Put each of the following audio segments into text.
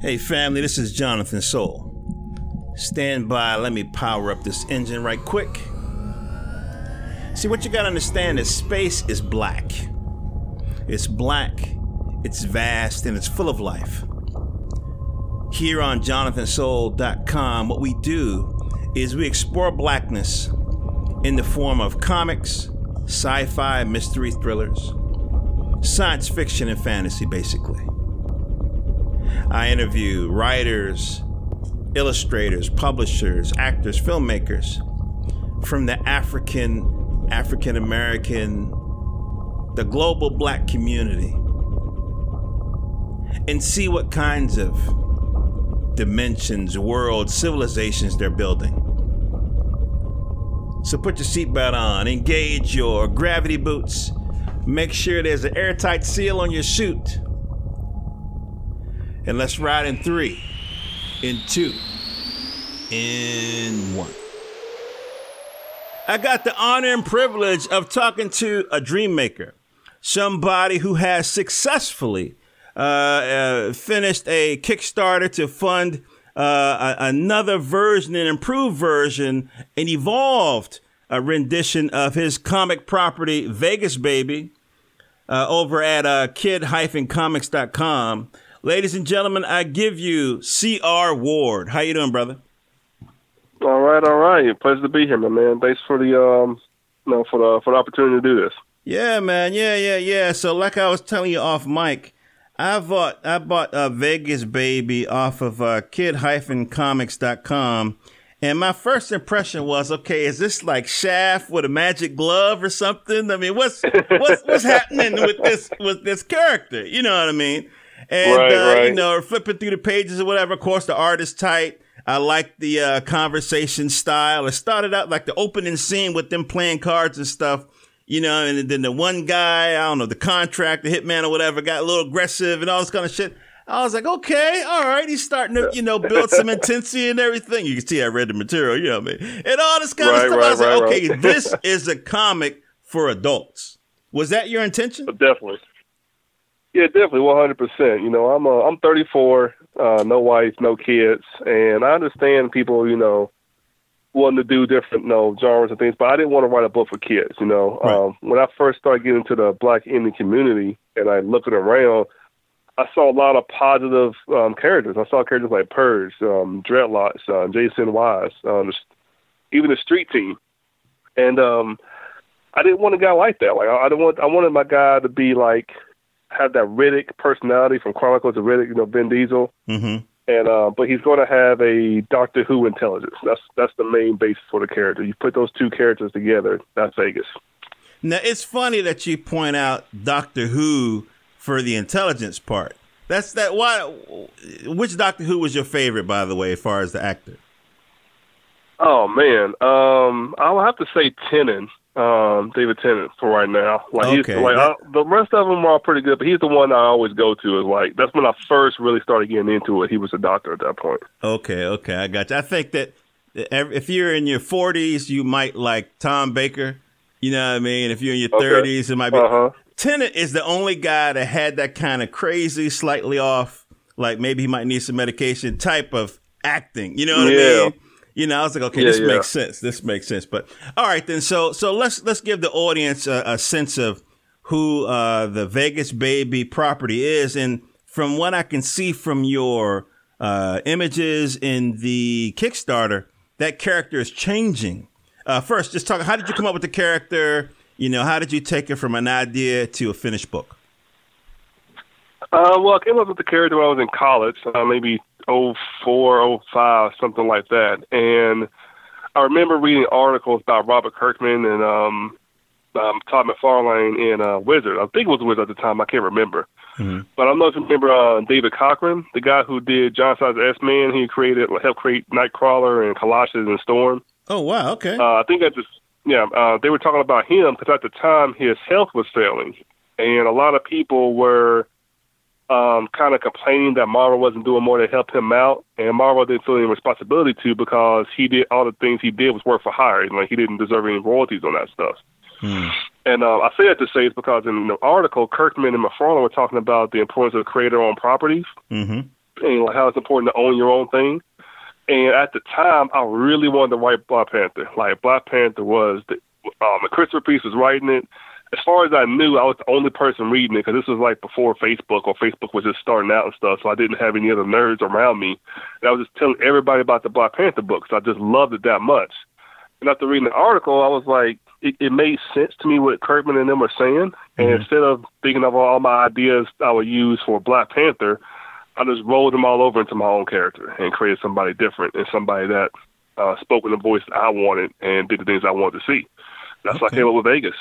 Hey family, this is Jonathan Soul. Stand by, let me power up this engine right quick. See, what you gotta understand is space is black. It's black, it's vast, and it's full of life. Here on JonathanSoul.com, what we do is we explore blackness in the form of comics, sci-fi, mystery thrillers, science fiction, and fantasy, basically. I interview writers, illustrators, publishers, actors, filmmakers from the African American, the global black community, and see what kinds of dimensions, worlds, civilizations they're building. So put your seatbelt on, engage your gravity boots, make sure there's an airtight seal on your chute, and let's ride in 3, in 2, in 1. I got the honor and privilege of talking to a dream maker, somebody who has successfully finished a Kickstarter to fund another version, an improved version, an evolved rendition of his comic property, Vegas Baby, over at kid-comics.com. Ladies and gentlemen, I give you C.R. Ward. How you doing, brother? All right, all right. Pleasure to be here, my man. Thanks for the for the opportunity to do this. Yeah, man. Yeah. So, like I was telling you off mic, I bought a Vegas Baby off of kid-comics.com, and my first impression was, okay, is this like Shaft with a magic glove or something? I mean, what's happening with this character? You know what I mean? And right. You know, flipping through the pages or whatever. Of course, the art is tight. I like the conversation style. It started out like the opening scene with them playing cards and stuff. You know, and then the one guy, I don't know, the contract, the hitman or whatever, got a little aggressive and all this kind of shit. I was like, okay, all right. He's starting to, you know, build some intensity and everything. You can see I read the material, you know what I mean? And all this kind of stuff. I was like, okay, this is a comic for adults. Was that your intention? Definitely. Yeah, definitely, 100%. You know, I'm 34, no wife, no kids, and I understand people, you know, wanting to do different, you know, genres and things, but I didn't want to write a book for kids, you know. Right. When I first started getting into the Black Indian community and I looked around, I saw a lot of positive characters. I saw characters like Purge, Dreadlocks, Jason Wise, even the Street Team. And I didn't want a guy like that. Like I wanted my guy to be like, have that Riddick personality from Chronicles of Riddick, you know, Vin Diesel. Mm-hmm. And, but he's going to have a Doctor Who intelligence. That's the main basis for the character. You put those two characters together, that's Vegas. Now, it's funny that you point out Doctor Who for the intelligence part. That's that. Why? Which Doctor Who was your favorite, by the way, as far as the actor? Oh man, I'll have to say Tennant, David Tennant, for right now. The rest of them are pretty good, but he's the one I always go to. Is like that's when I first really started getting into it. He was a doctor at that point. Okay, I got you. I think that if you're in your 40s, you might like Tom Baker. You know what I mean? If you're in your 30s, it might be. Uh-huh. Tennant is the only guy that had that kind of crazy, slightly off, like maybe he might need some medication type of acting. You know what I mean? You know, I was like, okay, this makes sense. This makes sense. But all right, then. So let's give the audience a sense of who the Vegas Baby property is. And from what I can see from your images in the Kickstarter, that character is changing. First, just talk. How did you come up with the character? You know, how did you take it from an idea to a finished book? Well, I came up with the character when I was in college, maybe 04, 05, something like that. And I remember reading articles about Robert Kirkman and Todd McFarlane and Wizard. I think it was Wizard at the time. I can't remember. Mm-hmm. But I don't know if you remember David Cochran, the guy who did John Size X-Men. He helped create Nightcrawler and Colossus and Storm. Oh, wow. Okay. I think that they were talking about him because at the time his health was failing. And a lot of people were kind of complaining that Marvel wasn't doing more to help him out, and Marvel didn't feel any responsibility to because he did all the things he did was work for hire, and like he didn't deserve any royalties on that stuff. Mm. And I say that to say it's because in the article, Kirkman and McFarlane were talking about the importance of creator-owned properties, mm-hmm. and like how it's important to own your own thing. And at the time, I really wanted to write Black Panther. Like, Black Panther was Christopher Priest was writing it. As far as I knew, I was the only person reading it, because this was like before Facebook, or Facebook was just starting out and stuff, so I didn't have any other nerds around me. And I was just telling everybody about the Black Panther books. So I just loved it that much. And after reading the article, I was like, it made sense to me what Kirkman and them are saying. Mm-hmm. And instead of thinking of all my ideas I would use for Black Panther, I just rolled them all over into my own character and created somebody different and somebody that spoke in the voice that I wanted and did the things I wanted to see. That's okay. How I came up with Vegas.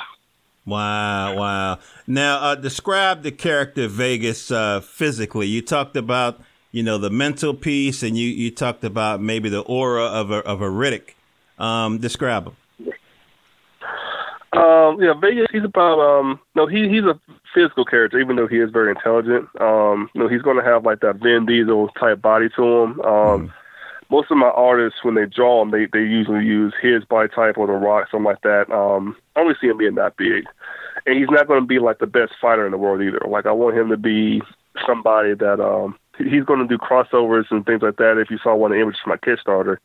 Wow, wow. Now, describe the character Vegas physically. You talked about, the mental piece, and you talked about maybe the aura of a Riddick. Describe him. Vegas, he's about, he's a physical character, even though he is very intelligent. He's going to have like that Vin Diesel type body to him. Most of my artists, when they draw him, they usually use his body type or The Rock, something like that. I only see him being that big. And he's not going to be like the best fighter in the world either. Like, I want him to be somebody that, he's going to do crossovers and things like that. If you saw one of the images from my Kickstarter,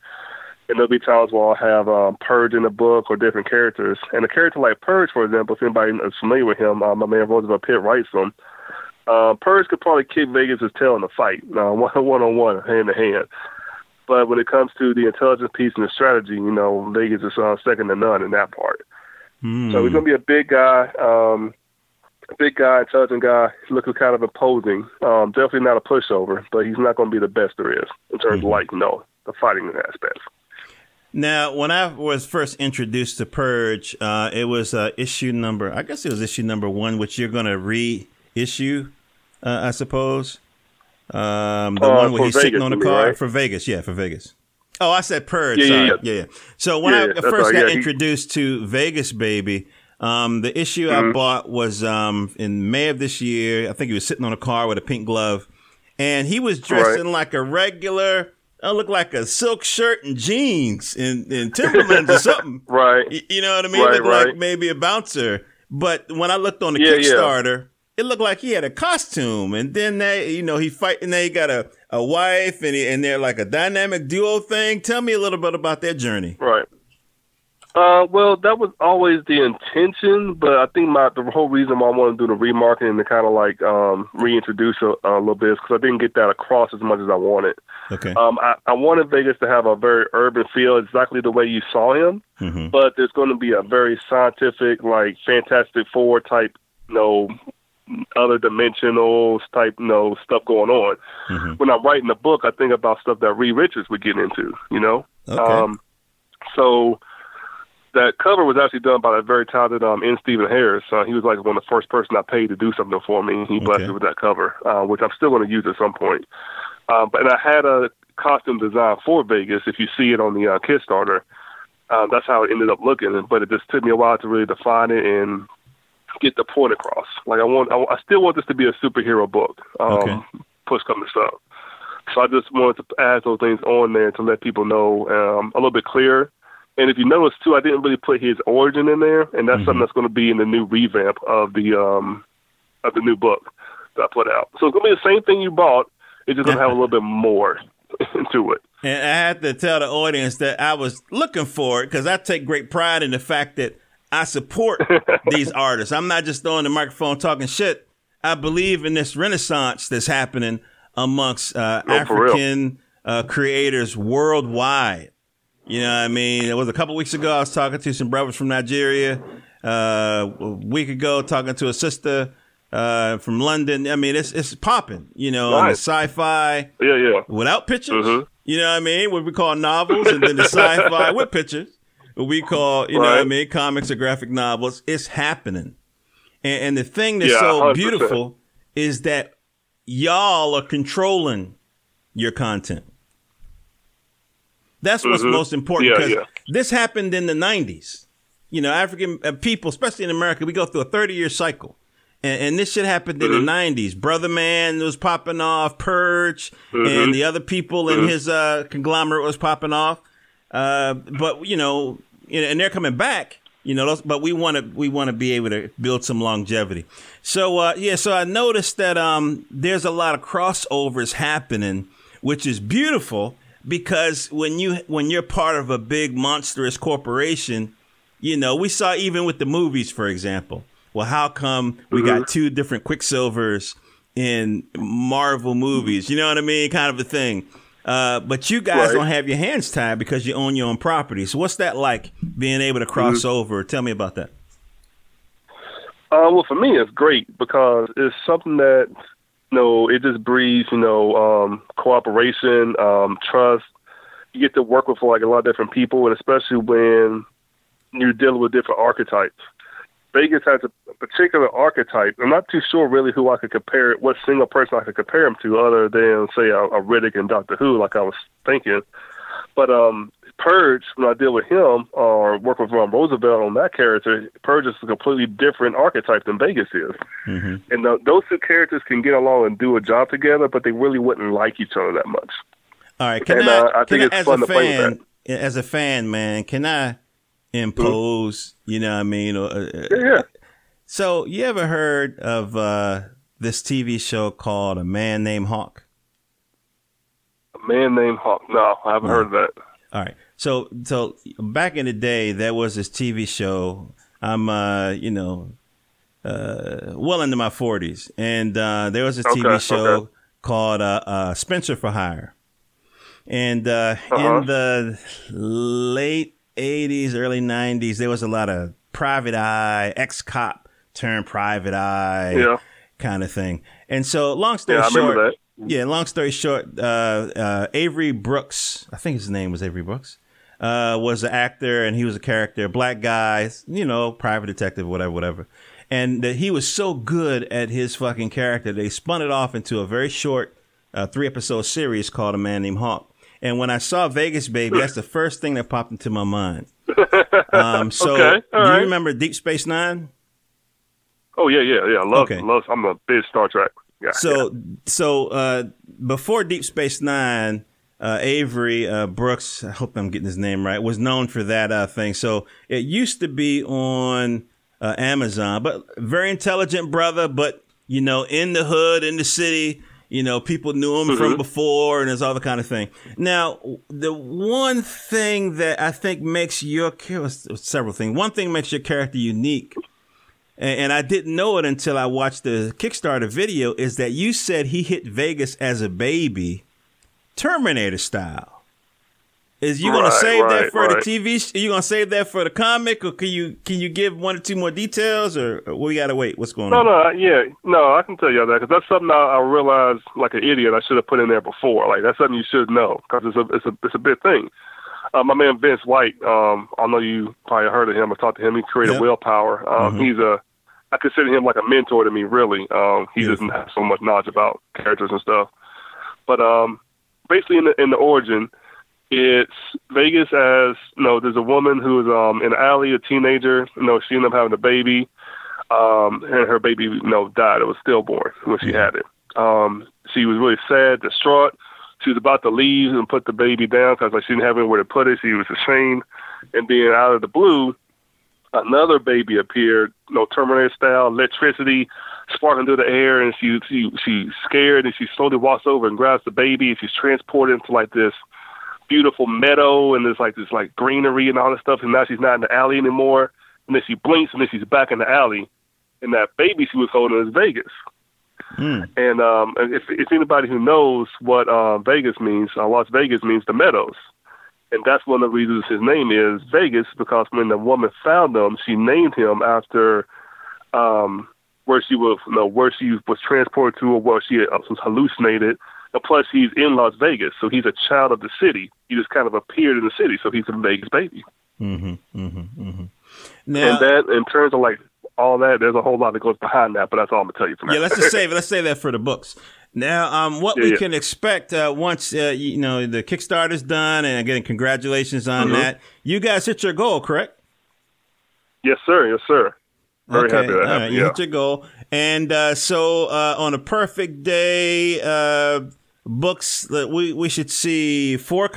and there'll be times where I'll have Purge in the book or different characters. And a character like Purge, for example, if anybody is familiar with him, my man Roosevelt Pitt writes him. Purge could probably kick Vegas' tail in a fight, one-on-one, hand-to-hand. But when it comes to the intelligence piece and the strategy, Vegas is second to none in that part. Mm. So he's going to be a big guy, intelligent guy, looking kind of imposing. Definitely not a pushover, but he's not going to be the best there is in terms of the fighting aspects. Now, when I was first introduced to Purge, it was issue number 1, which you're going to reissue, I suppose. The one where he's Vegas, sitting on the car, right? for Vegas. Oh, I said Purge. Yeah. So when I first got introduced to Vegas Baby, the issue I bought was in May of this year. I think he was sitting on a car with a pink glove, and he was dressed in like a regular. I looked like a silk shirt and jeans and Timberlands or something. Right. You know what I mean? Right, like maybe a bouncer. But when I looked on the Kickstarter. Yeah. It looked like he had a costume, and then he fight, and they got a wife, and they're like a dynamic duo thing. Tell me a little bit about that journey. Right. Well, that was always the intention, but I think the whole reason why I wanted to do the remarketing to kind of like reintroduce a little bit is because I didn't get that across as much as I wanted. Okay. I wanted Vegas to have a very urban feel, exactly the way you saw him, but there's going to be a very scientific, like Fantastic Four type, other dimensionals type, stuff going on. When I'm writing the book, I think about stuff that Reed Richards would get into, Okay. So that cover was actually done by a very talented N. Stephen Harris. He was like one of the first person I paid to do something for me. He blessed me with that cover, which I'm still going to use at some point. But I had a costume design for Vegas. If you see it on the Kickstarter, that's how it ended up looking. But it just took me a while to really define it and get the point across. Like I still want this to be a superhero book. Push come to shove. So I just wanted to add those things on there to let people know a little bit clearer. And if you notice too, I didn't really put his origin in there, and that's something that's going to be in the new revamp of the new book that I put out. So it's going to be the same thing you bought. It's just going to have a little bit more into it. And I had to tell the audience that I was looking for it because I take great pride in the fact that I support these artists. I'm not just throwing the microphone talking shit. I believe in this renaissance that's happening amongst African creators worldwide. You know what I mean? It was a couple weeks ago, I was talking to some brothers from Nigeria. A week ago, talking to a sister from London. I mean, it's popping, and the sci-fi without pictures. You know what I mean? What we call novels, and then the sci-fi with pictures. We call, know what I mean, comics or graphic novels. It's happening. And the thing that's so 100%. Beautiful is that y'all are controlling your content. That's what's most important, because this happened in the 90s. African people, especially in America, we go through a 30-year cycle. And this shit happened in the 90s. Brother Man was popping off, Purge, and the other people in his conglomerate was popping off. But, and they're coming back, You know, but we want to be able to build some longevity. So so I noticed that there's a lot of crossovers happening, which is beautiful because when you're part of a big monstrous corporation, you know, we saw even with the movies, for example. Well, how come we got two different Quicksilvers in Marvel movies? You know what I mean? Kind of a thing. But you guys don't have your hands tied because you own your own property. So what's that like, being able to cross over? Tell me about that. Well, for me, it's great because it's something that, you know, it just breeds, you know, cooperation, trust. You get to work with, like, a lot of different people, and especially when you're dealing with different archetypes. Vegas has a particular archetype. I'm not too sure really who I could compare it, what single person I could compare him to other than, say, a Riddick and Doctor Who, like I was thinking. But Purge, when I deal with him or work with Roosevelt on that character, Purge is a completely different archetype than Vegas is. Mm-hmm. And those two characters can get along and do a job together, but they really wouldn't like each other that much. All right. As a fan, man, can I impose, you know what I mean? Yeah. So you ever heard of this TV show called A Man Named Hawk? A Man Named Hawk? No, I haven't heard of that. All right. So back in the day, there was this TV show. I'm, well into my 40s. And there was this TV show called Spencer for Hire. And in the late 80s, early 90s, there was a lot of private eye, ex-cop turned private eye kind of thing. And so long story short, Avery Brooks, I think his name was Avery Brooks, was an actor, and he was a character, black guy, you know, private detective, whatever. And that he was so good at his fucking character, they spun it off into a very short 3-episode series called A Man Named Hawk. And when I saw Vegas Baby, that's the first thing that popped into my mind. You remember Deep Space Nine? Oh, yeah. I love I'm a big Star Trek guy. So before Deep Space Nine, Avery Brooks, I hope I'm getting his name right, was known for that thing. So it used to be on Amazon, but very intelligent brother, but, you know, in the hood, in the city. You know, people knew him from before, and there's all the kind of thing. Now, the one thing that I think makes your character, several things. One thing makes your character unique, and I didn't know it until I watched the Kickstarter video, is that you said he hit Vegas as a baby, Terminator style. Is you gonna save that for the TV? Are you gonna save that for the comic, or can you give one or two more details, or we gotta wait? What's going on? No, I can tell you that because that's something I realized like an idiot I should have put in there before. Like that's something you should know because it's a big thing. My man Vince White, I know you probably heard of him. I talked to him. He created Willpower. I consider him like a mentor to me. Really, he doesn't have so much knowledge about characters and stuff, but basically in the origin. It's Vegas as, you know, there's a woman who is in an alley, a teenager. You know, she ended up having a baby, and her baby, you know, died. It was stillborn when she had it. She was really sad, distraught. She was about to leave and put the baby down because, like, she didn't have anywhere to put it. She was ashamed. And being out of the blue, another baby appeared, you know, Terminator style, electricity sparking through the air, and she's scared, and she slowly walks over and grabs the baby, and she's transported into, like, this beautiful meadow, and there's like this like greenery and all this stuff, and now she's not in the alley anymore, and then she blinks and then she's back in the alley, and that baby she was holding is Vegas. And if anybody who knows what Vegas means, Las Vegas means the meadows, and that's one of the reasons his name is Vegas, because when the woman found him, she named him after where she was transported to, or where she was hallucinated. Plus, he's in Las Vegas, so he's a child of the city. He just kind of appeared in the city, so he's a Vegas baby. Now, and that, in terms of like all that, there's a whole lot that goes behind that, but that's all I'm gonna tell you for now. Yeah, let's just save it. Let's save that for the books. Now, what we can expect once you know, the Kickstarter's done, and again, congratulations on that. You guys hit your goal, correct? Yes, sir. Yes, sir. Very happy that happened. You hit your goal, and so on a perfect day. Books that we should see 4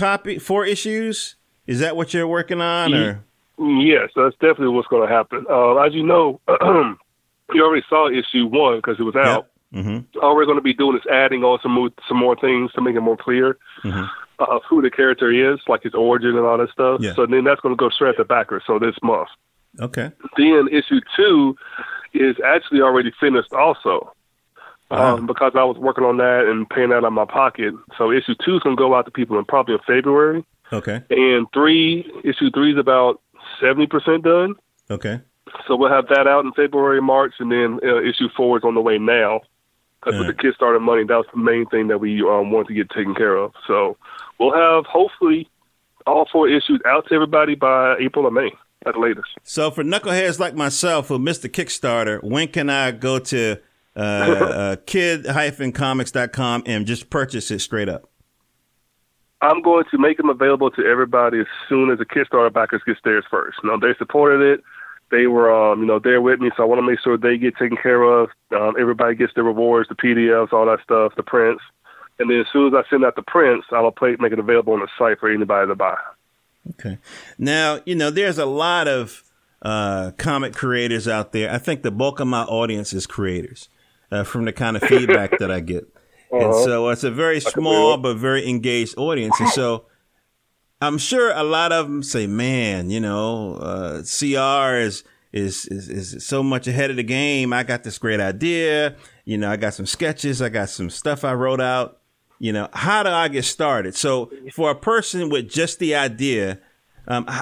issues. Is that what you're working on? Or Yes, that's definitely what's going to happen. As you know, you already saw issue one because it was out. Yep. Mm-hmm. All we're going to be doing is adding on some more things to make it more clear of who the character is, like his origin and all that stuff. Yeah. So then that's going to go straight at the backer. So this month. Okay. Then issue two is actually already finished also. Because I was working on that and paying that out of my pocket. So issue two is going to go out to people in probably in February. Okay. And issue three is about 70% done. Okay. So we'll have that out in February, March, and then issue four is on the way now. Because with the Kickstarter money, that was the main thing that we wanted to get taken care of. So we'll have hopefully all four issues out to everybody by April or May at the latest. So for knuckleheads like myself who missed the Kickstarter, when can I go to kid-comics.com and just purchase it straight up? I'm going to make them available to everybody as soon as the Kickstarter backers gets theirs first. Now, they supported it. They were, there with me, so I want to make sure they get taken care of. Everybody gets their rewards, the PDFs, all that stuff, the prints. And then as soon as I send out the prints, I'll make it available on the site for anybody to buy. Okay. Now, there's a lot of comic creators out there. I think the bulk of my audience is creators from the kind of feedback that I get. And so it's a very small but very engaged audience. And so I'm sure a lot of them say, man, CR is so much ahead of the game. I got this great idea. I got some sketches. I got some stuff I wrote out. How do I get started? So for a person with just the idea,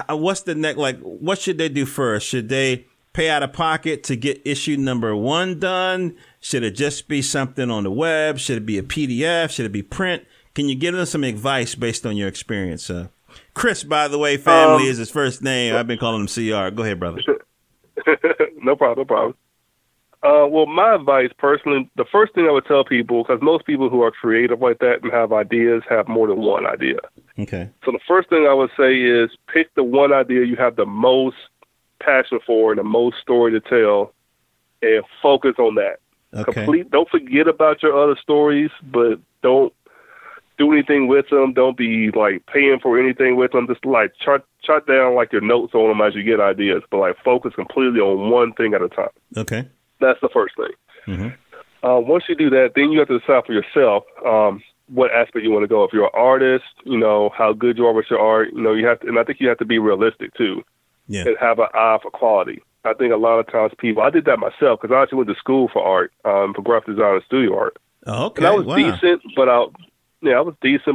what's the next? Like, what should they do first? Should they pay out of pocket to get issue number one done? Should it just be something on the web? Should it be a PDF? Should it be print? Can you give us some advice based on your experience? Chris, by the way, family is his first name. I've been calling him CR. Go ahead, brother. No problem. Well, my advice personally, the first thing I would tell people, because most people who are creative like that and have ideas have more than one idea. Okay. So the first thing I would say is pick the one idea you have the most passion for and the most story to tell and focus on that. Okay. Don't forget about your other stories, but don't do anything with them. Don't be like paying for anything with them. Just like chart down like your notes on them as you get ideas, but like focus completely on one thing at a time. Okay. That's the first thing. Mm-hmm. Once you do that, then you have to decide for yourself what aspect you want to go. If you're an artist, how good you are with your art, and I think you have to be realistic too. Yeah. And have an eye for quality. I think a lot of times I did that myself because I actually went to school for art, for graphic design and studio art. Oh, okay. And I was decent, but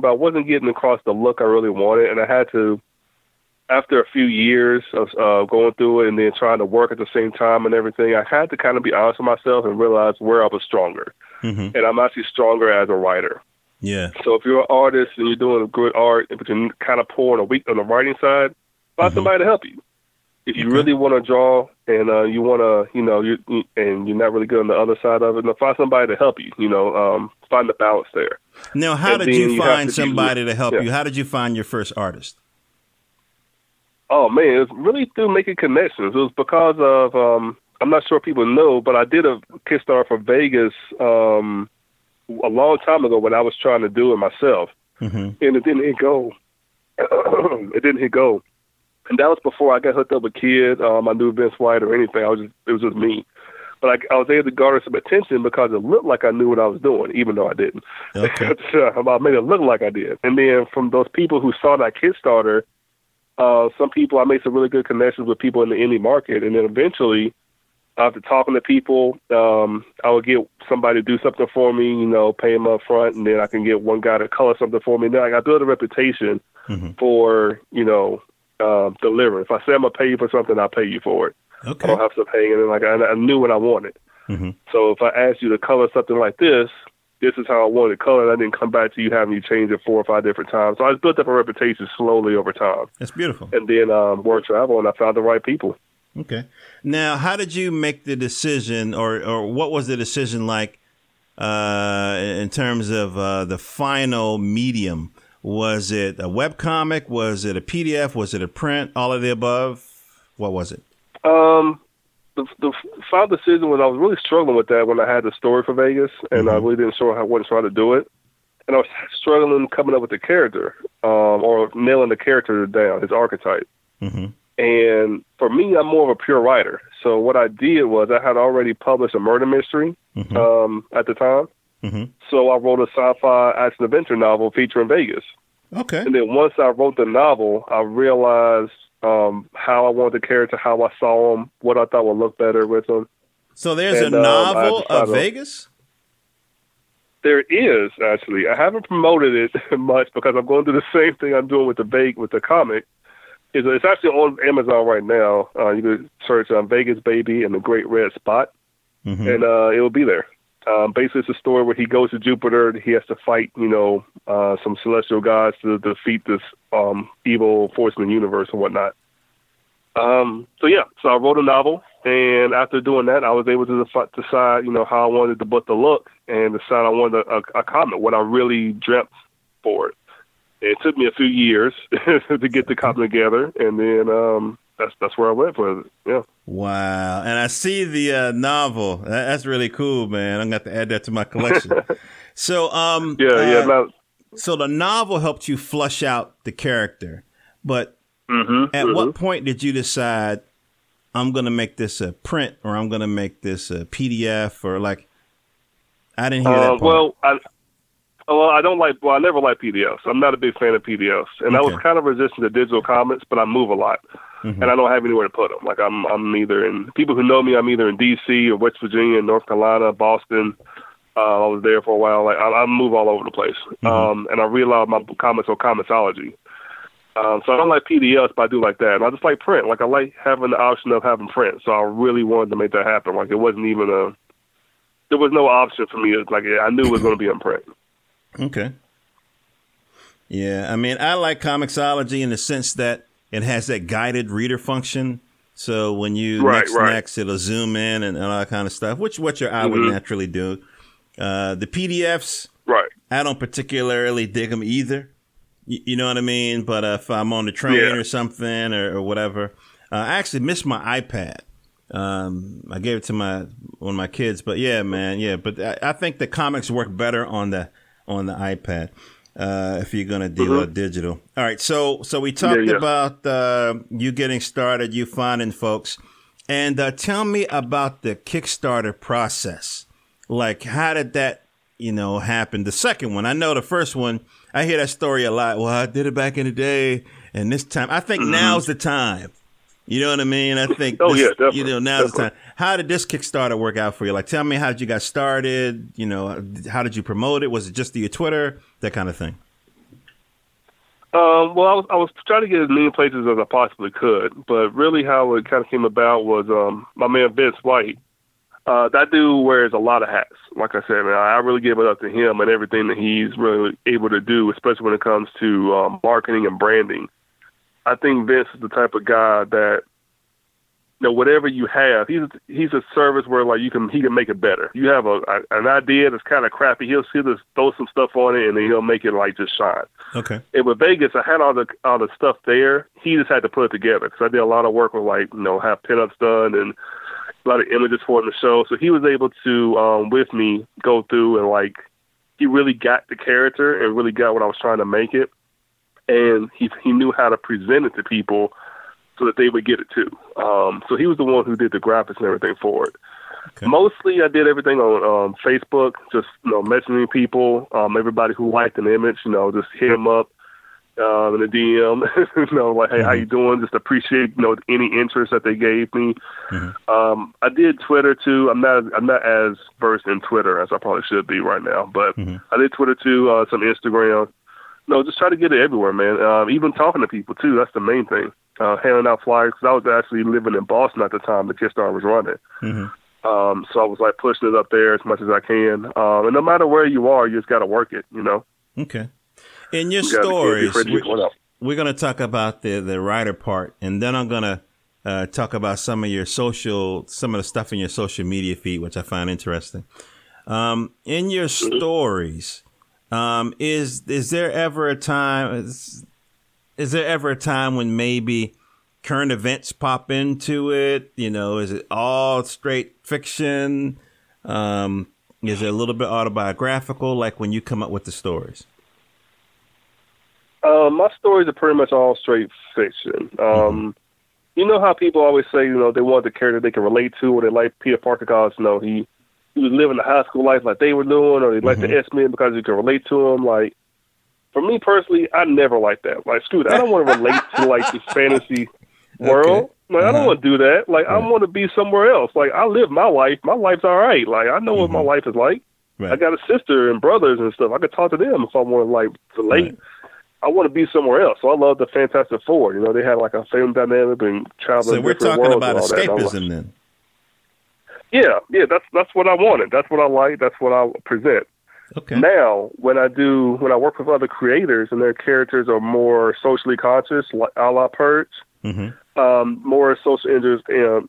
I wasn't getting across the look I really wanted. And I had to, after a few years of going through it and then trying to work at the same time and everything, I had to kind of be honest with myself and realize where I was stronger. Mm-hmm. And I'm actually stronger as a writer. Yeah. So if you're an artist and you're doing good art, but you're kind of poor and weak on the writing side, find somebody to help you. If you really want to draw and you want to, and you're not really good on the other side of it, find somebody to help you, find the balance there. Now, how did you find somebody to help you? How did you find your first artist? Oh, man, it was really through making connections. It was because of, I'm not sure people know, but I did a Kickstarter for Vegas a long time ago when I was trying to do it myself. Mm-hmm. And it didn't hit gold. And that was before I got hooked up with Kid. I knew Vince White or anything. It was just me. But I was able to garner some attention because it looked like I knew what I was doing, even though I didn't. Okay. I made it look like I did. And then from those people who saw that Kickstarter, I made some really good connections with people in the indie market. And then eventually, after talking to people, I would get somebody to do something for me, pay them up front, and then I can get one guy to color something for me. And then I built a reputation for, delivering. If I say I'm going to pay you for something, I'll pay you for it. Okay. I don't have to pay. And then I knew what I wanted. Mm-hmm. So if I asked you to color something like this, this is how I wanted to color, and I didn't come back to you having you change it 4 or 5 different times. So I just built up a reputation slowly over time. That's beautiful. And then word travel, and I found the right people. Okay. Now, how did you make the decision, or what was the decision like in terms of the final medium? Was it a webcomic? Was it a PDF? Was it a print? All of the above? What was it? The final decision was I was really struggling with that when I had the story for Vegas, and I really didn't sure how I wasn't trying to do it. And I was struggling coming up with the character or nailing the character down, his archetype. Mm-hmm. And for me, I'm more of a pure writer. So what I did was I had already published a murder mystery at the time. Mm-hmm. So I wrote a sci-fi action adventure novel featuring Vegas. Okay. And then once I wrote the novel, I realized how I wanted the character, how I saw him, what I thought would look better with him. So there's a novel of Vegas? There is, actually. I haven't promoted it much because I'm going through the same thing I'm doing with the comic. It's actually on Amazon right now. You can search Vegas Baby and The Great Red Spot, and it will be there. Basically, it's a story where he goes to Jupiter. He has to fight, some celestial gods to defeat this evil force in the universe and whatnot. So I wrote a novel, and after doing that, I was able to decide, how I wanted the book to look and decide I wanted a comic, what I really dreamt for it. It took me a few years to get the comic together, and then that's where I went for it. Yeah. Wow! And I see the novel. That's really cool, man. I'm gonna have to add that to my collection. So the novel helped you flush out the character, but at what point did you decide I'm gonna make this a print or I'm gonna make this a PDF or like? I didn't hear that part. I never like PDFs. I'm not a big fan of PDFs. And I was kind of resistant to digital comics, but I move a lot. And I don't have anywhere to put them. Like, I'm either in, people who know me, I'm either in D.C. or West Virginia, North Carolina, Boston. I was there for a while. Like, I move all over the place. And I realized my comics are Comixology. So I don't like PDFs, but I do like that. And I just like print. Like, I like having the option of having print. So I really wanted to make that happen. Like, it wasn't even there was no option for me. It was like, I knew it was going to be in print. Okay. Yeah, I mean, I like Comixology in the sense that it has that guided reader function. So when you next, it'll zoom in and all that kind of stuff, which your eye would naturally do. The PDFs, I don't particularly dig them either. You know what I mean? But if I'm on the train or something or whatever, I actually missed my iPad. I gave it to one of my kids. But yeah, man, yeah. But I think the comics work better on the iPad if you're going to deal with digital. All right, so we talked about you getting started, you finding folks. And tell me about the Kickstarter process. Like, how did that, happen? The second one, I know the first one, I hear that story a lot. Well, I did it back in the day, and this time, I think now's the time. You know what I mean? I think, definitely. Now's the time. How did this Kickstarter work out for you? Like, tell me how you got started. How did you promote it? Was it just through your Twitter? That kind of thing. I was trying to get as many places as I possibly could, but really how it kind of came about was my man Vince White. That dude wears a lot of hats. Like I said, man, I really give it up to him and everything that he's really able to do, especially when it comes to marketing and branding. I think Vince is the type of guy that, whatever you have, he's a service where like he can make it better. You have an idea that's kind of crappy, he'll just throw some stuff on it and then he'll make it like just shine. Okay. And with Vegas, I had all the stuff there. He just had to put it together because I did a lot of work with have pinups done and a lot of images for him to show. So he was able to with me go through and like he really got the character and really got what I was trying to make it. And he knew how to present it to people so that they would get it too. So he was the one who did the graphics and everything for it. Okay. Mostly I did everything on Facebook, just messaging people, everybody who liked an image, just hit them up in a DM, hey, how you doing? Just appreciate any interest that they gave me. I did Twitter too. I'm not as versed in Twitter as I probably should be right now, but I did Twitter too, some Instagram. No, just try to get it everywhere, man. Even talking to people, too. That's the main thing. Handing out flyers. Because I was actually living in Boston at the time the Kickstarter was running. So I was, pushing it up there as much as I can. And no matter where you are, you just got to work it, Okay. In your stories, we're going to talk about the writer part. And then I'm going to talk about some of the stuff in your social media feed, which I find interesting. In your stories... Is there ever a time when maybe current events pop into it? Is it all straight fiction? Is it a little bit autobiographical? Like when you come up with the stories? My stories are pretty much all straight fiction. you know how people always say, you know, they want the character they can relate to, or they like Peter Parker because, you know, he was living the high school life like they were doing, or they like the X-Men because you can relate to them. Like, for me personally, I never liked that. Like, screw that. I don't want to relate to, like, this fantasy world. Okay. Like, I don't want to do that. Like, I want to be somewhere else. Like, I live my life. My life's all right. Like, I know what my life is like. Right. I got a sister and brothers and stuff. I could talk to them if I want to, like, relate. Right. I want to be somewhere else. So I love the Fantastic Four. You know, they had, like, a family dynamic and traveling. So we're talking about escapism, like, then. Yeah, that's what I wanted. That's what I like. That's what I present. Okay. Now, when I work with other creators and their characters are more socially conscious, like a la Purge, more social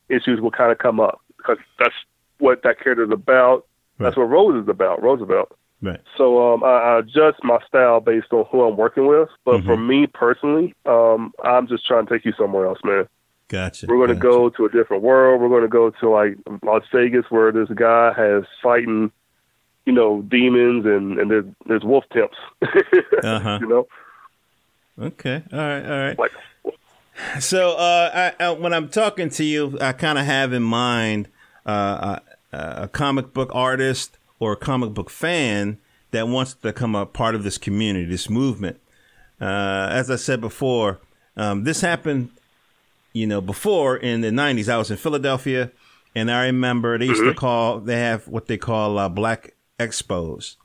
issues will kind of come up because that's what that character is about. Right. That's what Rose is about, Roosevelt. Right. So I adjust my style based on who I'm working with. But for me personally, I'm just trying to take you somewhere else, man. Gotcha. We're going to go to a different world. We're going to go to, like, Las Vegas, where this guy has fighting, you know, demons and there's wolf temps. You know? Okay. All right. Like, so I when I'm talking to you, I kind of have in mind a comic book artist or a comic book fan that wants to become a part of this community, this movement. As I said before, this happened... You know, before in the 90s, I was in Philadelphia, and I remember they used to call, they have what they call Black Expos.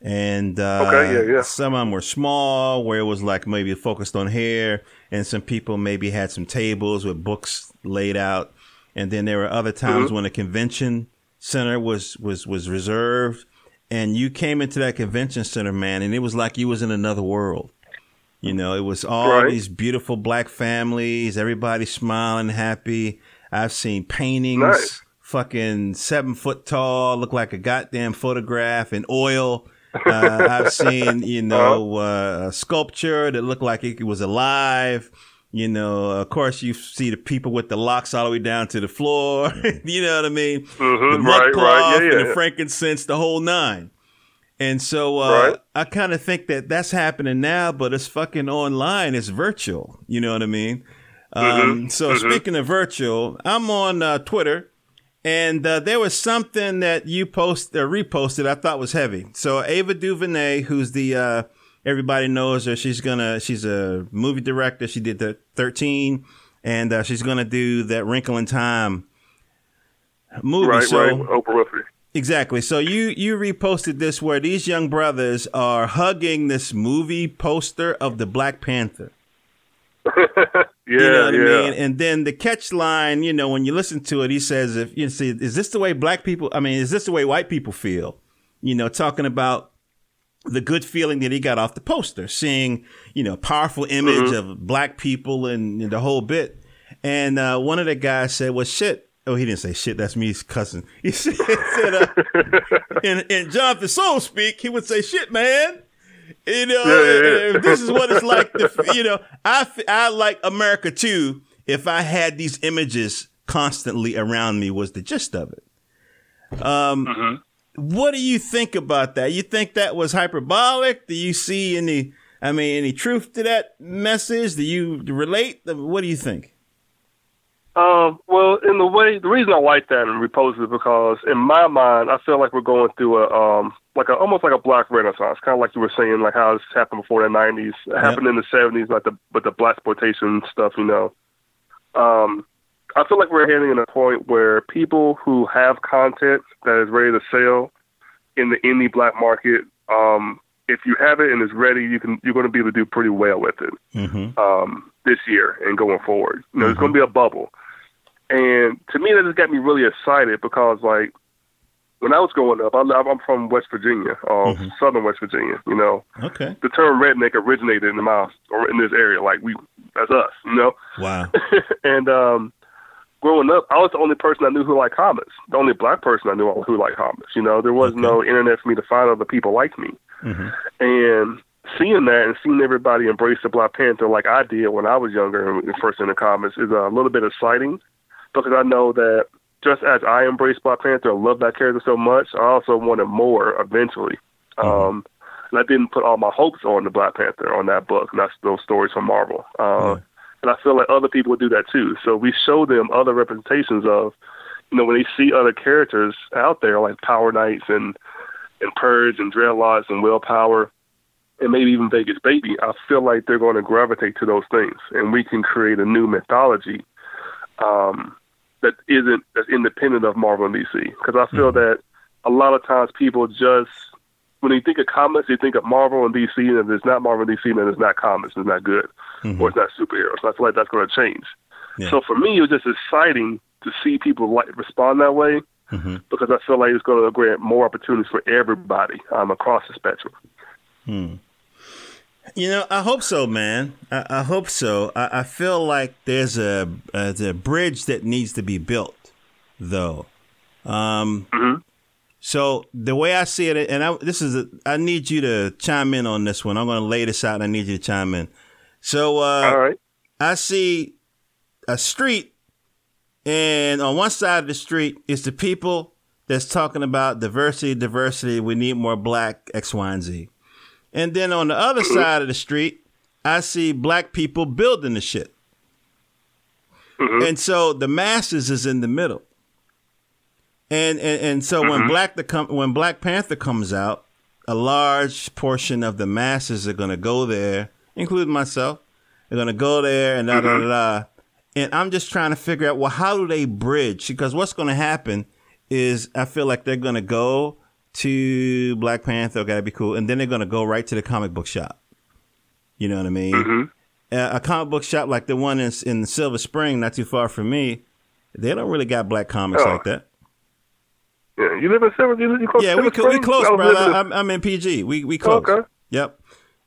And some of them were small, where it was like maybe focused on hair, and some people maybe had some tables with books laid out. And then there were other times when a convention center was reserved, and you came into that convention center, man, and it was like you was in another world. You know, it was all these beautiful black families, everybody smiling, happy. I've seen paintings, fucking 7 foot tall, look like a goddamn photograph in oil. I've seen, you know, a sculpture that looked like it was alive. You know, of course, you see the people with the locks all the way down to the floor. You know what I mean? The mud cloth and the frankincense, the whole nine. And so I kind of think that that's happening now, but it's fucking online. It's virtual. You know what I mean? So speaking of virtual, I'm on Twitter, and there was something that you posted or reposted I thought was heavy. So Ava DuVernay, who's the everybody knows her. She's a movie director. She did the 13, and she's gonna do that Wrinkle in Time movie. Oprah Winfrey. Exactly. So you reposted this where these young brothers are hugging this movie poster of the Black Panther. You know what I mean? And then the catch line, you know, when you listen to it, he says, "If you see, is this the way is this the way white people feel?" You know, talking about the good feeling that he got off the poster, seeing, you know, powerful image of black people and the whole bit. And one of the guys said, "Well, shit." Oh, he didn't say shit. That's me cussing. He said, in Jonathan Soul speak, he would say, "Shit, man." You know, this is what it's like. You know, I like America too. If I had these images constantly around me, was the gist of it. What do you think about that? You think that was hyperbolic? Do you see any truth to that message? Do you relate? What do you think? Well, in the way, the reason I like that and reposed it because in my mind, I feel like we're going through almost like a black renaissance, kind of like you were saying, like how this happened before the 90s, happened in the 70s, with the blaxploitation stuff, you know. I feel like we're heading to a point where people who have content that is ready to sell in the indie black market, if you have it and it's ready, you're going to be able to do pretty well with it this year and going forward. You know, it's going to be a bubble. And to me, that just got me really excited because, like, when I was growing up, I'm from West Virginia, southern West Virginia, you know. Okay. The term redneck originated in this area. Like, that's us, you know. Wow. And growing up, I was the only person I knew who liked comics, the only black person I knew who liked comics. You know, there was no internet for me to find other people like me. And seeing that and seeing everybody embrace the Black Panther like I did when I was younger and first in the comics is a little bit exciting because I know that just as I embrace Black Panther and love that character so much, I also wanted more eventually. And I didn't put all my hopes on the Black Panther on that book, and that's those stories from Marvel. And I feel like other people would do that too. So we show them other representations of, you know, when they see other characters out there like Power Knights and Purge and Dreadlocks and Willpower and maybe even Vegas Baby, I feel like they're going to gravitate to those things. And we can create a new mythology that's independent of Marvel and DC. Because I feel that a lot of times people just, when they think of comics, they think of Marvel and DC, and if it's not Marvel and DC, then it's not comics, it's not good, or it's not superheroes. So I feel like that's going to change. Yeah. So for me, it was just exciting to see people like respond that way, because I feel like it's going to grant more opportunities for everybody across the spectrum. You know, I hope so, man. I hope so. I feel like there's a bridge that needs to be built, though. So the way I see it, and I need you to chime in on this one. I'm going to lay this out, and I need you to chime in. So all right. I see a street, and on one side of the street is the people that's talking about diversity. We need more black X, Y, and Z. And then on the other side of the street, I see black people building the shit. And so the masses is in the middle. And so when Black Panther comes out, a large portion of the masses are going to go there, including myself. They're going to go there and da-da-da-da. And I'm just trying to figure out, well, how do they bridge? Because what's going to happen is I feel like they're going to go to Black Panther, gotta be cool, and then they're gonna go right to the comic book shop. You know what I mean? A comic book shop like the one in Silver Spring, not too far from me, they don't really got black comics like that. Yeah, you live in Silver? Yeah, we close, bro. I'm in PG. We close. Okay. Yep.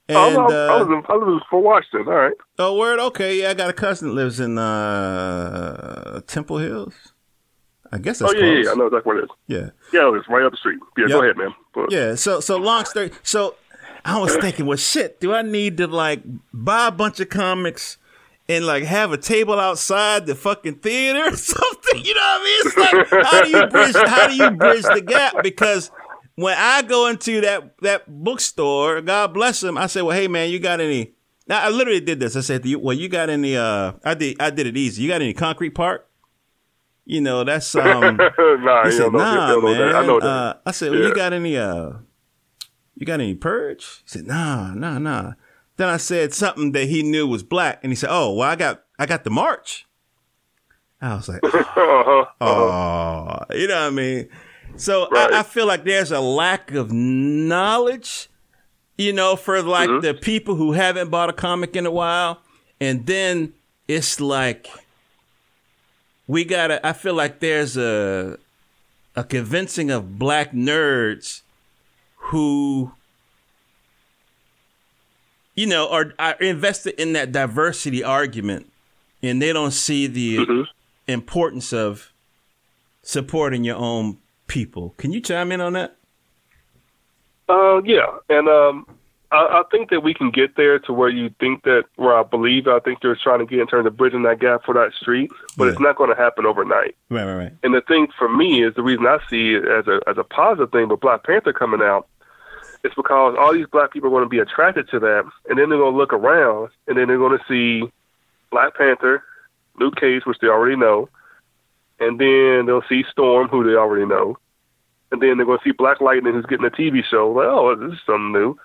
And I live in Fort Washington. All right. Oh, word. Okay. Yeah, I got a cousin that lives in Temple Hills. I guess that's close. Yeah, I know exactly where it is. Yeah. Yeah, it's right up the street. Yeah, go ahead, man. But, so long story. So I was thinking, well, shit, do I need to, like, buy a bunch of comics and, like, have a table outside the fucking theater or something? You know what I mean? It's like, how do you bridge the gap? Because when I go into that bookstore, God bless them, I say, well, hey, man, you got any? Now, I literally did this. I said, well, you got any, I did it easy. You got any concrete part? You know, that's, he said, man. I know that. I said, well, you got any Purge? He said, nah. Then I said something that he knew was black. And he said, oh, well, I got the March. I was like, oh, you know what I mean? So right. I feel like there's a lack of knowledge, you know, for like the people who haven't bought a comic in a while. And then it's like, I feel like there's a convincing of black nerds who, you know, are invested in that diversity argument, and they don't see the importance of supporting your own people. Can you chime in on that? I think that we can get there to where I believe I think they're trying to get in terms of bridging that gap for that street, but it's not going to happen overnight. Right. And the thing for me is the reason I see it as a positive thing with Black Panther coming out is because all these black people are going to be attracted to that, and then they're going to look around, and then they're going to see Black Panther, Luke Cage, which they already know, and then they'll see Storm, who they already know, and then they're going to see Black Lightning, who's getting a TV show. Like, oh, this is something new.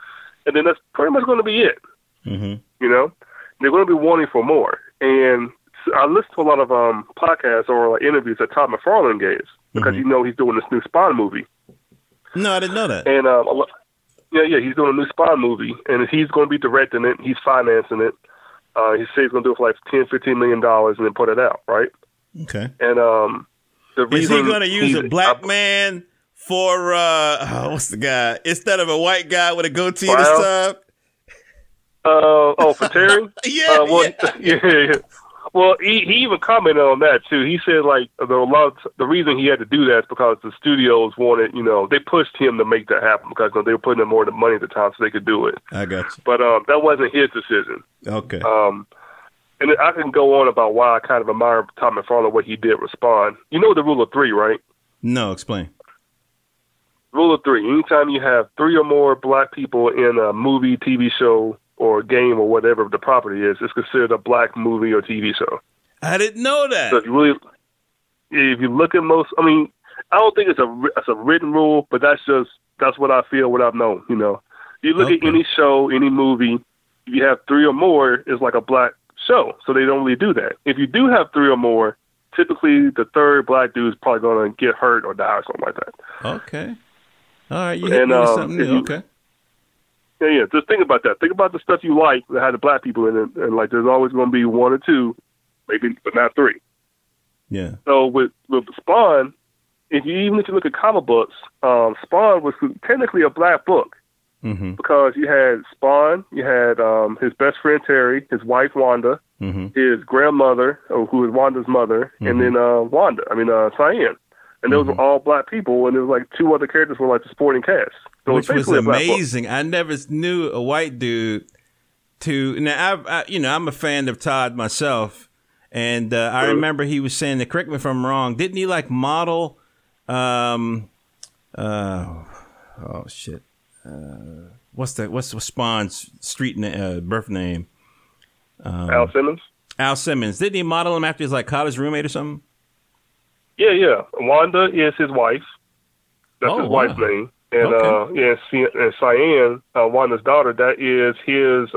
And then that's pretty much going to be it. You know, they're going to be wanting for more. And I listen to a lot of podcasts or like interviews that Todd McFarlane gives because you know he's doing this new Spawn movie. No, I didn't know that. And he's doing a new Spawn movie, and he's going to be directing it. He's financing it. He says he's going to do it for like $10-15 million and then put it out, right? Okay. And is he going to use a black man? For, what's the guy? Instead of a white guy with a goatee this time? For Terry? Yeah. Well, he even commented on that, too. He said, like, the reason he had to do that is because the studios wanted, you know, they pushed him to make that happen because they were putting in more of the money at the time so they could do it. I got you. But that wasn't his decision. Okay. And I can go on about why I kind of admire Todd McFarlane, what he did respond. You know the rule of three, right? No, explain. Rule of three, anytime you have three or more black people in a movie, TV show, or game or whatever the property is, it's considered a black movie or TV show. I didn't know that. So if you look at most, I mean, I don't think it's a written rule, but that's what I feel, what I've known, you know. You look at any show, any movie, if you have three or more, it's like a black show, so they don't really do that. If you do have three or more, typically the third black dude is probably going to get hurt or die or something like that. Okay. All right, you hit me with something new, okay. Yeah, just think about that. Think about the stuff you like that had the black people in it, and like there's always going to be one or two, maybe, but not three. Yeah. So with Spawn, if you look at comic books, Spawn was technically a black book because you had Spawn, you had his best friend Terry, his wife Wanda, his grandmother, who is Wanda's mother, and then Cyan. And those were all black people, and there was like two other characters were like the supporting cast. So which was amazing. I never knew a white dude to. Now, I'm a fan of Todd myself, and I remember he was saying, correct me if I'm wrong, didn't he like model? What's Spawn's birth name? Al Simmons. Al Simmons. Didn't he model him after his like college roommate or something? Yeah. Wanda is his wife. That's his wife's name. And and Cyan, Wanda's daughter, that is his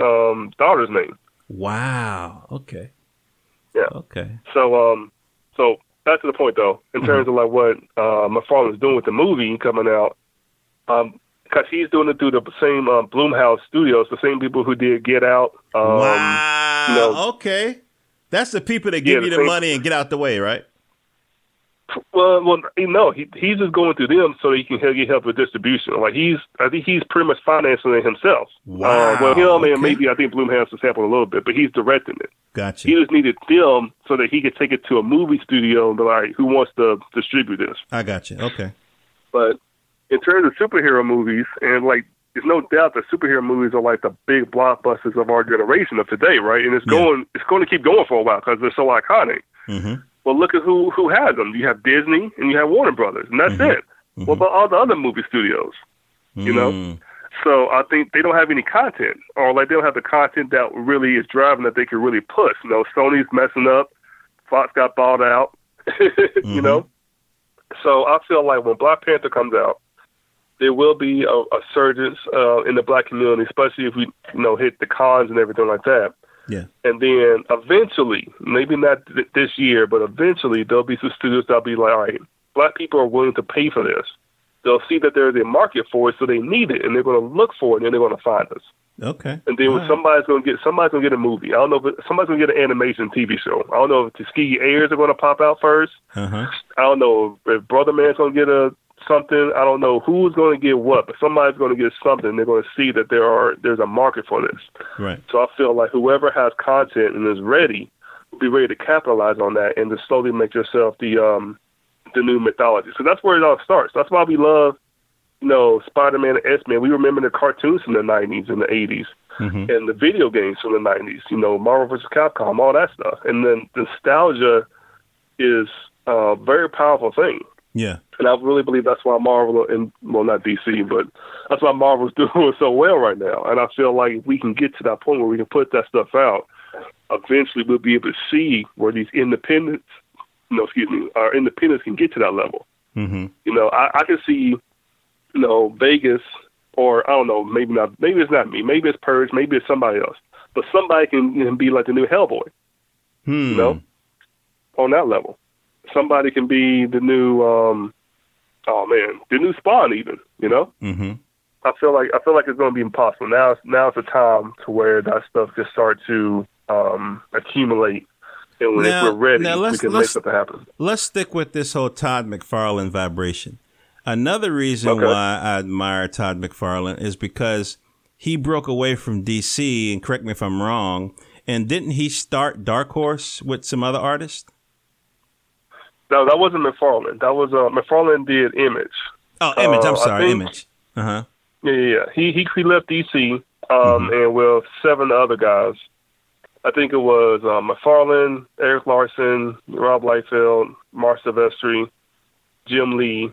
daughter's name. Wow. Okay. Yeah. Okay. So back to the point though, in terms of like what McFarlane's doing with the movie coming out, because he's doing it through the same Blumhouse Studios, the same people who did Get Out. Wow. You know, okay. That's the people that give you the money and get out the way, right? Well, he's just going through them so he can get help with distribution. Like I think he's pretty much financing it himself. Wow. Maybe I think Blumhouse is helping a little bit, but he's directing it. Gotcha. He just needed them so that he could take it to a movie studio and be like, "Who wants to distribute this?" I gotcha. Okay. But in terms of superhero movies, and like, there's no doubt that superhero movies are like the big blockbusters of our generation of today, right? And it's going to keep going for a while because they're so iconic. Mm-hmm. Well, look at who has them. You have Disney and you have Warner Brothers, and that's it. Mm-hmm. What about all the other movie studios? You know? So I think they don't have any content, or like they don't have the content that really is driving that they can really push. You know, Sony's messing up. Fox got bought out, you know? So I feel like when Black Panther comes out, there will be a surge in the black community, especially if we hit the cons and everything like that. Yeah. And then eventually, maybe not this year, but eventually there'll be some studios that'll be like, all right, black people are willing to pay for this. They'll see that there's a market for it, so they need it, and they're going to look for it, and they're going to find us. Okay. And then somebody's going to get a movie. I don't know if somebody's going to get an animation TV show. I don't know if the Ski Airs are going to pop out first. Uh-huh. I don't know if Brother Man's going to get something. I don't know who's going to get what, but somebody's going to get something. They're going to see that there's a market for this. Right. So I feel like whoever has content and is ready, will be ready to capitalize on that and to slowly make yourself the new mythology. So that's where it all starts. That's why we love, Spider-Man and X-Men. We remember the cartoons from the 90s and the 80s and the video games from the 90s, Marvel vs. Capcom, all that stuff. And then nostalgia is a very powerful thing. Yeah. And I really believe that's why Marvel, not DC, but that's why Marvel's doing so well right now. And I feel like if we can get to that point where we can put that stuff out, eventually we'll be able to see where these our independents can get to that level. Mm-hmm. I can see, Vegas, or I don't know, maybe not. Maybe it's not me. Maybe it's Purge. Maybe it's somebody else. But somebody can be like the new Hellboy, on that level. Somebody can be the new, the new Spawn even, Mm-hmm. I feel like it's going to be impossible. Now's the time to where that stuff can start to accumulate. And when we're ready, we can make something happen. Let's stick with this whole Todd McFarlane vibration. Another reason why I admire Todd McFarlane is because he broke away from DC, and correct me if I'm wrong, and didn't he start Dark Horse with some other artists? No, that wasn't McFarlane. That was McFarlane did Image. Oh, Image. I'm sorry, Image. Uh huh. Yeah. He left DC and with seven other guys. I think it was McFarlane, Eric Larson, Rob Liefeld, Mark Silvestri, Jim Lee,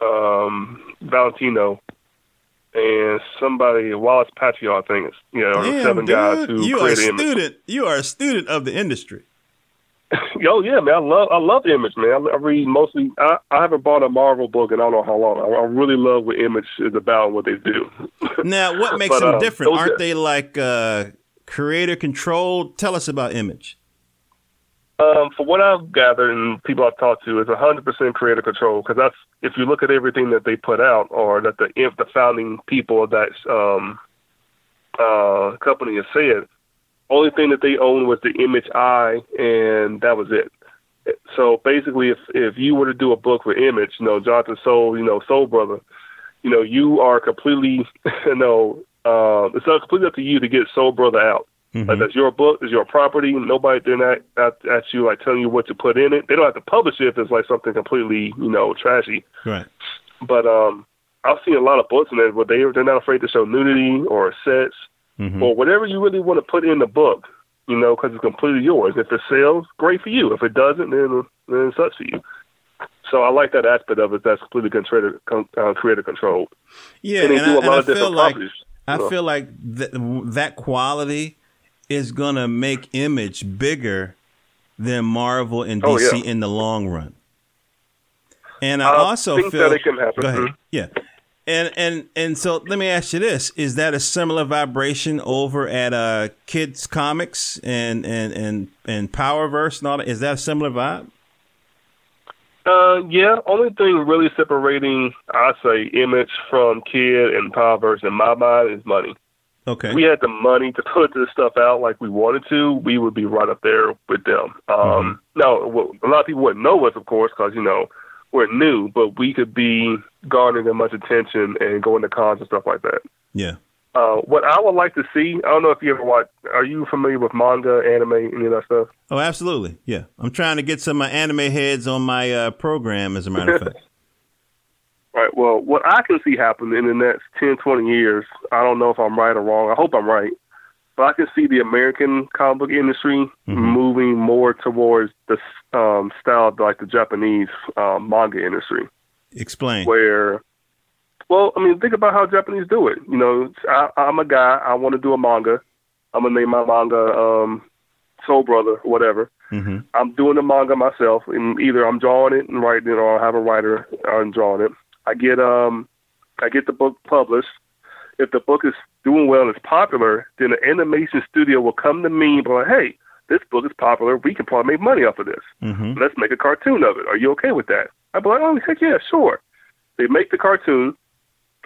Valentino, and somebody, Wallace Patchell, I think, seven guys who created Image. You are a student of the industry. Yo, yeah, man, I love Image, man. I read mostly. I haven't bought a Marvel book in I don't know how long. I really love what Image is about and what they do. Now, what makes them different? Aren't they like creator controlled? Tell us about Image. For what I've gathered and people I've talked to, it's 100% creator control, because that's, if you look at everything that they put out, or that the founding people of that company have said, only thing that they owned was the Image I, and that was it. So basically, if you were to do a book with Image, Jonathan Soul, Soul Brother, you are completely, it's not completely up to you to get Soul Brother out. Mm-hmm. Like, that's your book, it's your property. Nobody, they're not at you like telling you what to put in it. They don't have to publish it if it's like something completely, trashy. Right. But I've seen a lot of books in there where they're not afraid to show nudity or sex, mm-hmm. or whatever you really want to put in the book, because it's completely yours. If it sells, great for you. If it doesn't, then it sucks for you. So I like that aspect of it. That's completely creator controlled. Yeah, and they do a lot of different properties. I feel like that quality is going to make Image bigger than Marvel and DC in the long run. And I also think that it can happen. Go ahead. Mm-hmm. Yeah. And so let me ask you this. Is that a similar vibration over at Kids Comics and Powerverse? And all that? Is that a similar vibe? Yeah. Only thing really separating, I say, Image from Kid and Powerverse in my mind is money. Okay. If we had the money to put this stuff out like we wanted to, we would be right up there with them. Mm-hmm. Now, a lot of people wouldn't know us, of course, because, we're new, but we could be garnering as much attention and going to cons and stuff like that. Yeah. What I would like to see, I don't know if you ever watch, are you familiar with manga, anime, any of that stuff? Oh, absolutely. Yeah. I'm trying to get some of my anime heads on my program, as a matter of fact. Right. Well, what I can see happen in the next 10, 20 years, I don't know if I'm right or wrong. I hope I'm right. But I can see the American comic book industry moving more towards the style of like the Japanese manga industry. Explain. Think about how Japanese do it. I'm a guy. I want to do a manga. I'm going to name my manga Soul Brother or whatever. Mm-hmm. I'm doing the manga myself. And either I'm drawing it and writing it, or I have a writer and drawing it. I get the book published. If the book is doing well and it's popular, then the animation studio will come to me and be like, hey, this book is popular. We can probably make money off of this. Mm-hmm. Let's make a cartoon of it. Are you okay with that? I'd be like, oh, heck yeah, sure. They make the cartoon.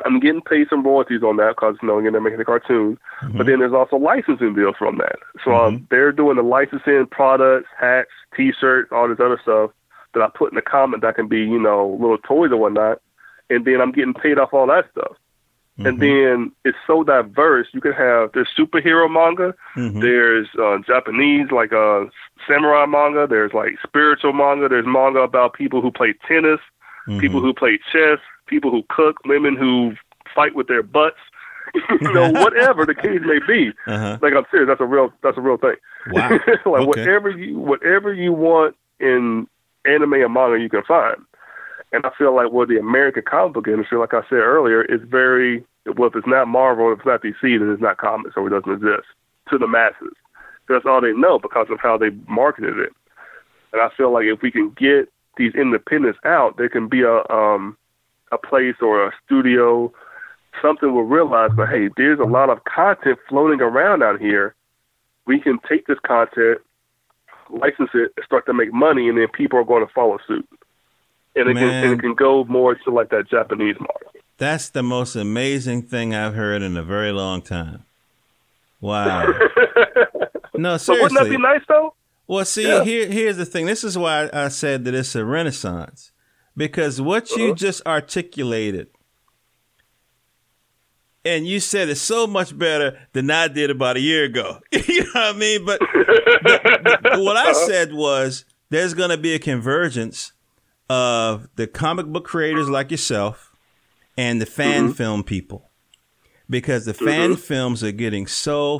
I'm getting paid some royalties on that because, they're making a cartoon. Mm-hmm. But then there's also licensing deals from that. So they're doing the licensing, products, hats, T-shirts, all this other stuff that I put in the comment that can be, little toys or whatnot. And then I'm getting paid off all that stuff. Mm-hmm. And then it's so diverse. You can have, there's superhero manga, there's Japanese, like samurai manga, there's like spiritual manga, there's manga about people who play tennis, people who play chess, people who cook, women who fight with their butts, whatever the case may be. Uh-huh. Like, I'm serious, that's a real thing. Wow. Whatever you want in anime and manga, you can find. And I feel like the American comic book industry, like I said earlier, is very, if it's not Marvel, if it's not DC, then it's not comics, or it doesn't exist to the masses. That's all they know because of how they marketed it. And I feel like if we can get these independents out, there can be a place or a studio, something will realize that, hey, there's a lot of content floating around out here. We can take this content, license it, and start to make money, and then people are going to follow suit. And it can go more to like that Japanese market. That's the most amazing thing I've heard in a very long time. Wow. No, seriously. But wouldn't that be nice though? Well, see, here's the thing. This is why I said that it's a renaissance, because what you just articulated, and you said it's so much better than I did about a year ago. You know what I mean? But what I said was there's going to be a convergence of the comic book creators like yourself and the fan film people, because the fan films are getting so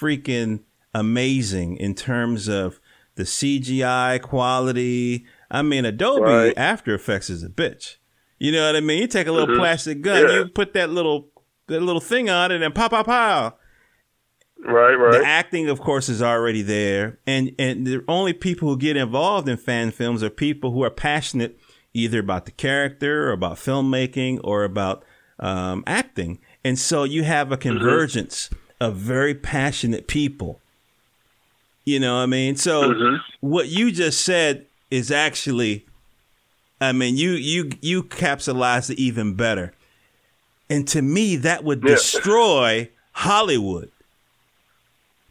freaking amazing in terms of the CGI quality. I mean, Adobe After Effects is a bitch. You know what I mean? You take a little plastic gun, you put that little the little thing on it and pow. Right. The acting, of course, is already there. And the only people who get involved in fan films are people who are passionate either about the character or about filmmaking or about acting. And so you have a convergence of very passionate people. You know what I mean? So what you just said is actually, I mean, you capsulized it even better. And to me, that would destroy Hollywood.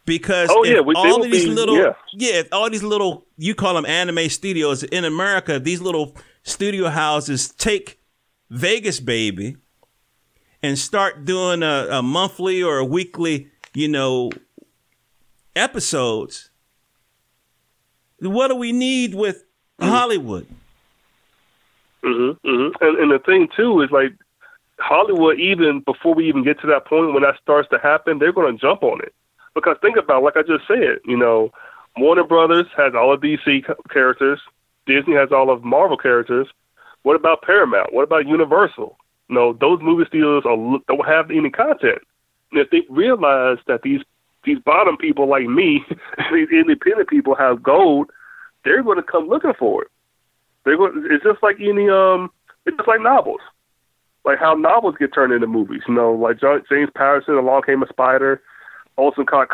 Because if all these little, you call them anime studios in America, these little studio houses take Vegas Baby and start doing a monthly or a weekly, episodes. What do we need with Hollywood? And the thing too is like Hollywood, even before we even get to that point, when that starts to happen, they're going to jump on it. Because think about, like I just said, Warner Brothers has all of DC characters. Disney has all of Marvel characters. What about Paramount? What about Universal? Those movie studios don't have any content. And if they realize that these bottom people like me, these independent people have gold, they're going to come looking for it. It's just like it's just like novels. Like how novels get turned into movies. Like James Patterson, Along Came a Spider, Olson Scott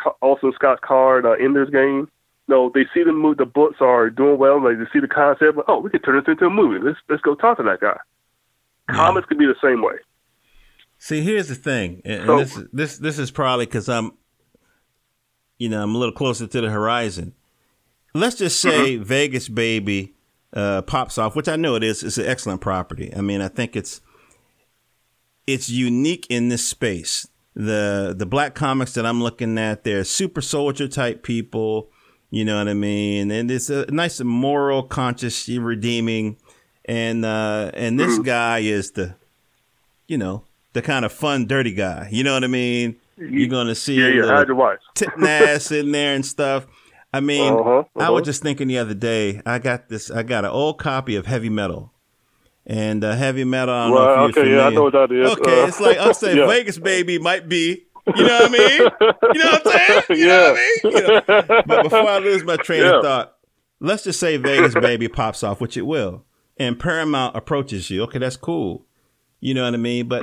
Card, Ender's Game. They see the books are doing well. Like they see the concept. Oh, we can turn this into a movie. Let's go talk to that guy. Yeah. Comics could be the same way. See, here's the thing, and this is probably because I'm a little closer to the horizon. Let's just say Vegas Baby pops off, which I know it is. It's an excellent property. I mean, I think it's unique in this space. The black comics that I'm looking at, they're super soldier type people, you know what I mean? And it's a nice moral, conscious, redeeming. And this guy is the kind of fun, dirty guy. You know what I mean? You're going to see titting ass sitting there and stuff. I mean, I was just thinking the other day, I got an old copy of Heavy Metal. And Heavy Metal, I don't know if you're familiar. I know what that is. Okay, it's like I'll say Vegas Baby might be, you know what I mean? You know what I'm saying? But before I lose my train of thought, let's just say Vegas Baby pops off, which it will, and Paramount approaches you. Okay, that's cool. You know what I mean? But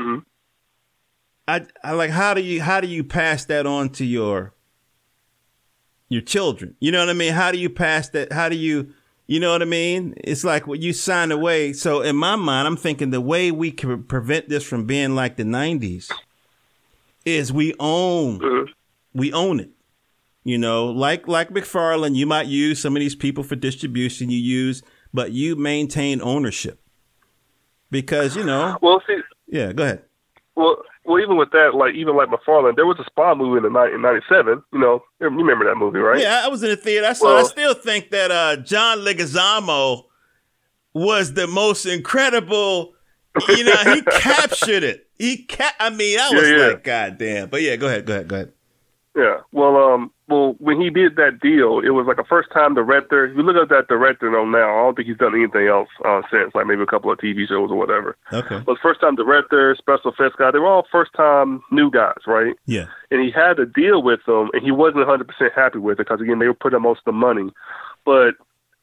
I like, how do you pass that on to your children? You know what I mean? How do you pass that? How do you... You know what I mean? It's like when you sign away. So in my mind, I'm thinking the way we can prevent this from being like the 90s is we own it. Like McFarlane, you might use some of these people for distribution but you maintain ownership because, Well, see. Yeah, go ahead. Well, even with that, like McFarlane, there was a Spawn movie in 97. You remember that movie, right? Yeah, I was in the theater. I still think that John Leguizamo was the most incredible. He captured it. Like, goddamn. But yeah, go ahead. Yeah. Well, when he did that deal, it was like a first-time director. If you look at that director now, I don't think he's done anything else since, like maybe a couple of TV shows or whatever. Okay. But first-time director, special effects guy, they were all first-time new guys, right? Yeah. And he had a deal with them, and he wasn't 100% happy with it because, again, they were putting most of the money. But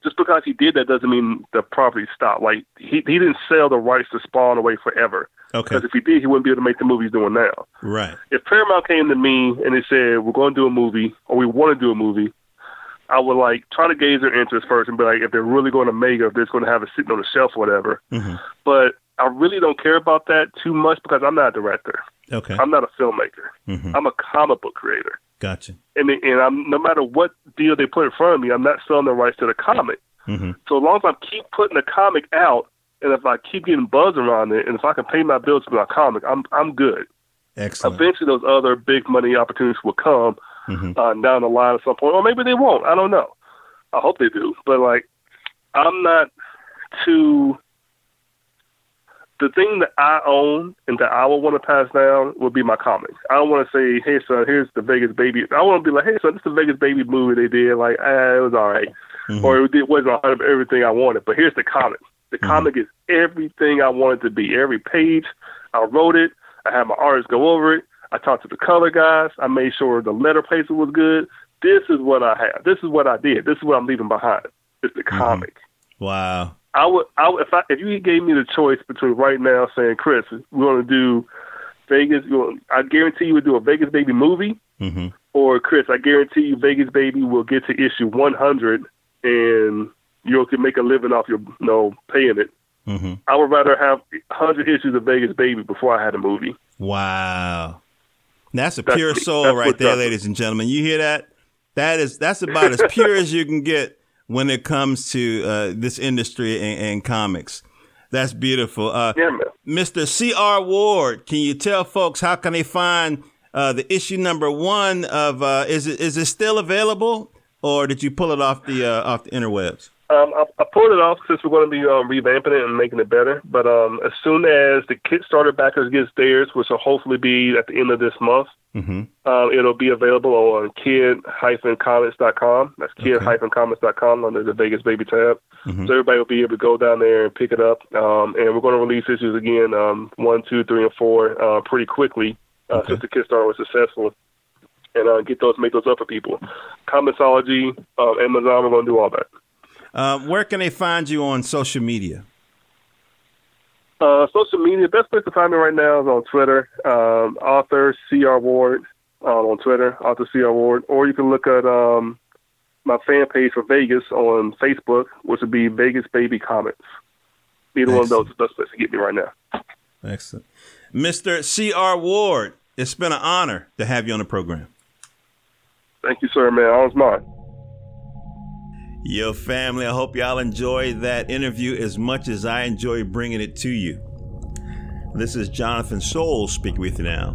just because he did that doesn't mean the property stopped. Like, he didn't sell the rights to Spawn away forever. Okay. Because if he did, he wouldn't be able to make the movie he's doing now. Right. If Paramount came to me and they said, we're going to do a movie, or we want to do a movie, I would try to gauge their interest first and be like, if they're really going to make it, if they're going to have it sitting on the shelf or whatever. Mm-hmm. But I really don't care about that too much because I'm not a director. Okay. I'm not a filmmaker. Mm-hmm. I'm a comic book creator. Gotcha. And no matter what deal they put in front of me, I'm not selling the rights to the comic. Mm-hmm. So as long as I keep putting the comic out, and if I keep getting buzz around it, and if I can pay my bills with my comic, I'm good. Excellent. Eventually, those other big money opportunities will come down the line at some point, or maybe they won't. I don't know. I hope they do, but I'm not too. The thing that I own and that I would want to pass down would be my comics. I don't want to say, "Hey, son, here's the Vegas Baby." I want to be like, "Hey, son, this is the Vegas Baby movie they did. It was all right, or it wasn't everything I wanted, but here's the comic." The comic is everything I want it to be. Every page, I wrote it. I had my artists go over it. I talked to the color guys. I made sure the letter placement was good. This is what I have. This is what I did. This is what I'm leaving behind. It's the comic. Wow. If you gave me the choice between right now saying, Chris, we want to do Vegas. I guarantee you would do a Vegas Baby movie. Mm-hmm. Or, Chris, I guarantee you Vegas Baby will get to issue 100 and you can make a living off your, paying it. Mm-hmm. I would rather have 100 issues of Vegas Baby before I had a movie. Wow. That's pure soul right there, ladies and gentlemen. You hear that? That's about as pure as you can get when it comes to this industry and comics. That's beautiful. Mr. C.R. Ward, can you tell folks how can they find the issue number 1 of is it still available, or did you pull it off the interwebs? I pulled it off since we're going to be revamping it and making it better. But as soon as the Kickstarter backers gets theirs, which will hopefully be at the end of this month, it'll be available on kid-comics.com. That's kid-comics.com under the Vegas Baby tab. Mm-hmm. So everybody will be able to go down there and pick it up. And we're going to release issues again, 1, 2, 3, and 4, pretty quickly since the Kickstarter was successful. And make those up for people. Comixology, Amazon, we're going to do all that. Where can they find you on social media? Social media, best place to find me right now is on Twitter, author C.R. Ward on Twitter, author C.R. Ward. Or you can look at my fan page for Vegas on Facebook, which would be Vegas Baby Comics. Either one of those is the best place to get me right now. Excellent. Mr. C.R. Ward, it's been an honor to have you on the program. Thank you, sir, man. Honor's mine. Yo, family, I hope y'all enjoyed that interview as much as I enjoy bringing it to you. This is Jonathan Soul speaking with you now.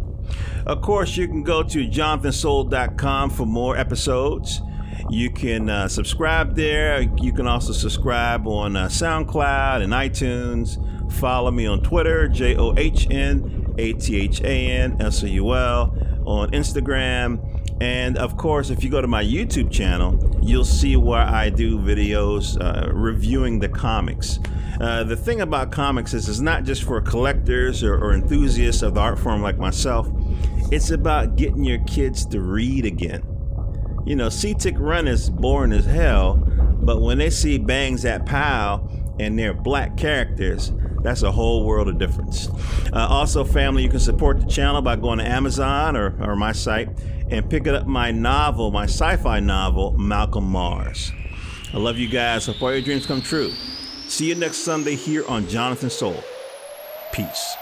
Of course, you can go to JonathanSoul.com for more episodes. You can subscribe there. You can also subscribe on SoundCloud and iTunes. Follow me on Twitter, JOHNATHANSOUL, on Instagram. And of course, if you go to my YouTube channel, you'll see where I do videos reviewing the comics. The thing about comics is it's not just for collectors or enthusiasts of the art form like myself. It's about getting your kids to read again. You know, C-Tick Run is boring as hell, but when they see Bang Zap Pow and their black characters, that's a whole world of difference. Also, family, you can support the channel by going to Amazon or my site and picking up my sci-fi novel, Malcolm Mars. I love you guys. So far, your dreams come true. See you next Sunday here on Jonathan Soul. Peace.